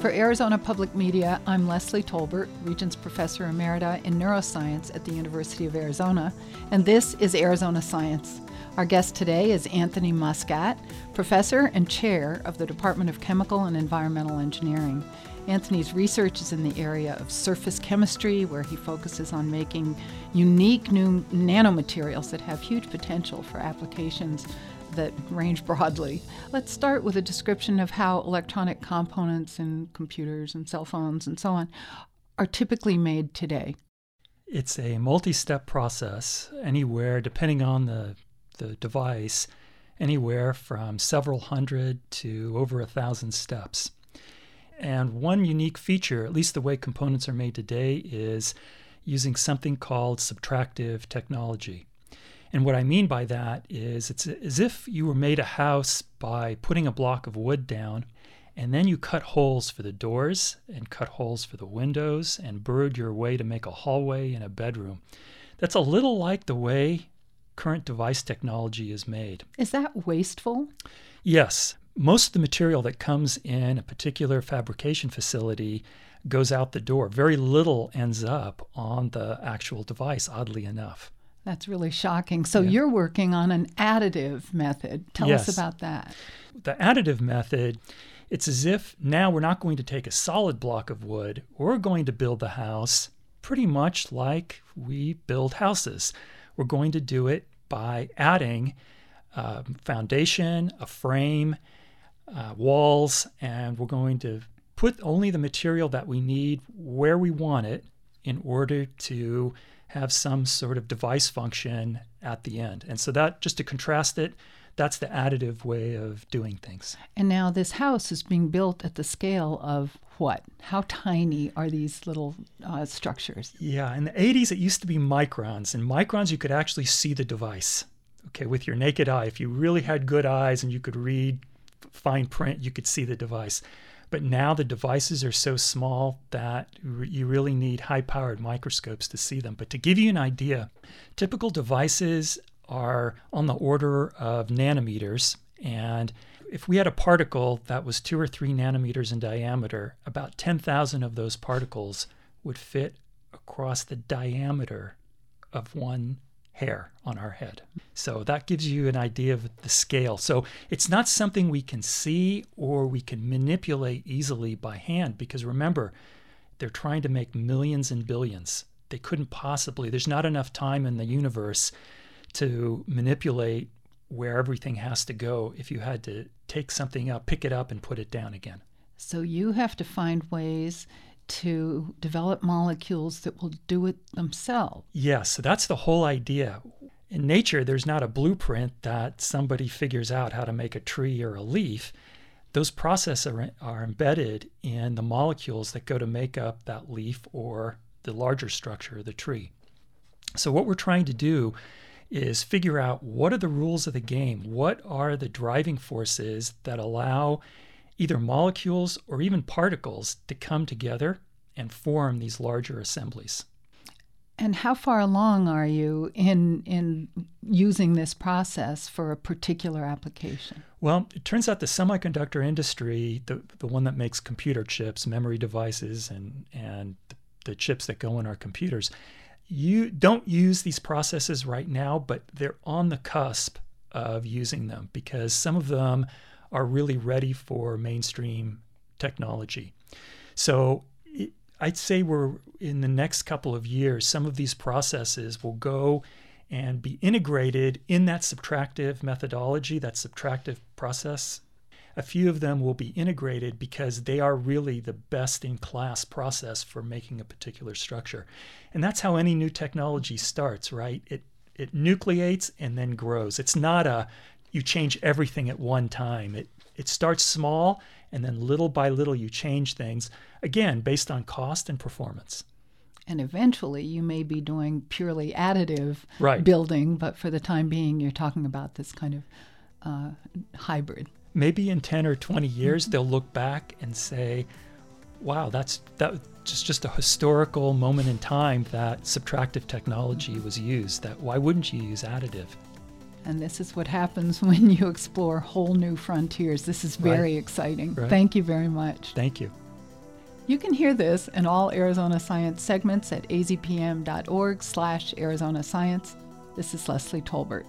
For Arizona Public Media, I'm Leslie Tolbert, Regents Professor Emerita in Neuroscience at the University of Arizona, and this is Arizona Science. Our guest today is Anthony Muscat, Professor and Chair of the Department of Chemical and Environmental Engineering. Anthony's research is in the area of surface chemistry, where he focuses on making unique new nanomaterials that have huge potential for applications that range broadly. Let's start with a description of how electronic components in computers and cell phones and so on are typically made today. It's a multi-step process, anywhere, depending on the device, anywhere from several hundred to over 1,000 steps. And one unique feature, at least the way components are made today, is using something called subtractive technology. And what I mean by that is it's as if you were made a house by putting a block of wood down, and then you cut holes for the doors and cut holes for the windows and burrowed your way to make a hallway and a bedroom. That's a little like the way current device technology is made. Is that wasteful? Yes. Most of the material that comes in a particular fabrication facility goes out the door. Very little ends up on the actual device, oddly enough. That's really shocking. So You're working on an additive method. Tell us about that. The additive method, it's as if now we're not going to take a solid block of wood. We're going to build the house pretty much like we build houses. We're going to do it by adding a foundation, a frame, walls, and we're going to put only the material that we need where we want it in order to have some sort of device function at the end. And so that, just to contrast it, that's the additive way of doing things. And now this house is being built at the scale of what? How tiny are these little structures? Yeah, in the 80s it used to be microns. In microns you could actually see the device, okay, with your naked eye. If you really had good eyes and you could read fine print, you could see the device. But now the devices are so small that you really need high-powered microscopes to see them. But to give you an idea, typical devices are on the order of nanometers. And if we had a particle that was 2 or 3 nanometers in diameter, about 10,000 of those particles would fit across the diameter of one hair on our head. So that gives you an idea of the scale. So it's not something we can see or we can manipulate easily by hand, because remember, they're trying to make millions and billions. They couldn't possibly, there's not enough time in the universe to manipulate where everything has to go if you had to take something up, pick it up and put it down again. So you have to find ways to develop molecules that will do it themselves. Yes, so that's the whole idea. In nature, there's not a blueprint that somebody figures out how to make a tree or a leaf. Those processes are embedded in the molecules that go to make up that leaf or the larger structure of the tree. So what we're trying to do is figure out what are the rules of the game, what are the driving forces that allow either molecules or even particles to come together and form these larger assemblies. And how far along are you in using this process for a particular application? Well, it turns out the semiconductor industry, the one that makes computer chips, memory devices, and the chips that go in our computers, you don't use these processes right now, but they're on the cusp of using them because some of them are really ready for mainstream technology. So I'd say we're in the next couple of years, some of these processes will go and be integrated in that subtractive methodology, that subtractive process. A few of them will be integrated because they are really the best in class process for making a particular structure. And that's how any new technology starts, right? It nucleates and then grows. It's not you change everything at one time. It starts small, and then little by little you change things, again, based on cost and performance. And eventually you may be doing purely additive building, but for the time being you're talking about this kind of hybrid. Maybe in 10 or 20 years they'll look back and say, wow, that's just a historical moment in time that subtractive technology was used. That why wouldn't you use additive? And this is what happens when you explore whole new frontiers. This is very exciting. Right. Thank you very much. Thank you. You can hear this and all Arizona Science segments at azpm.org/Arizona Science. This is Leslie Tolbert.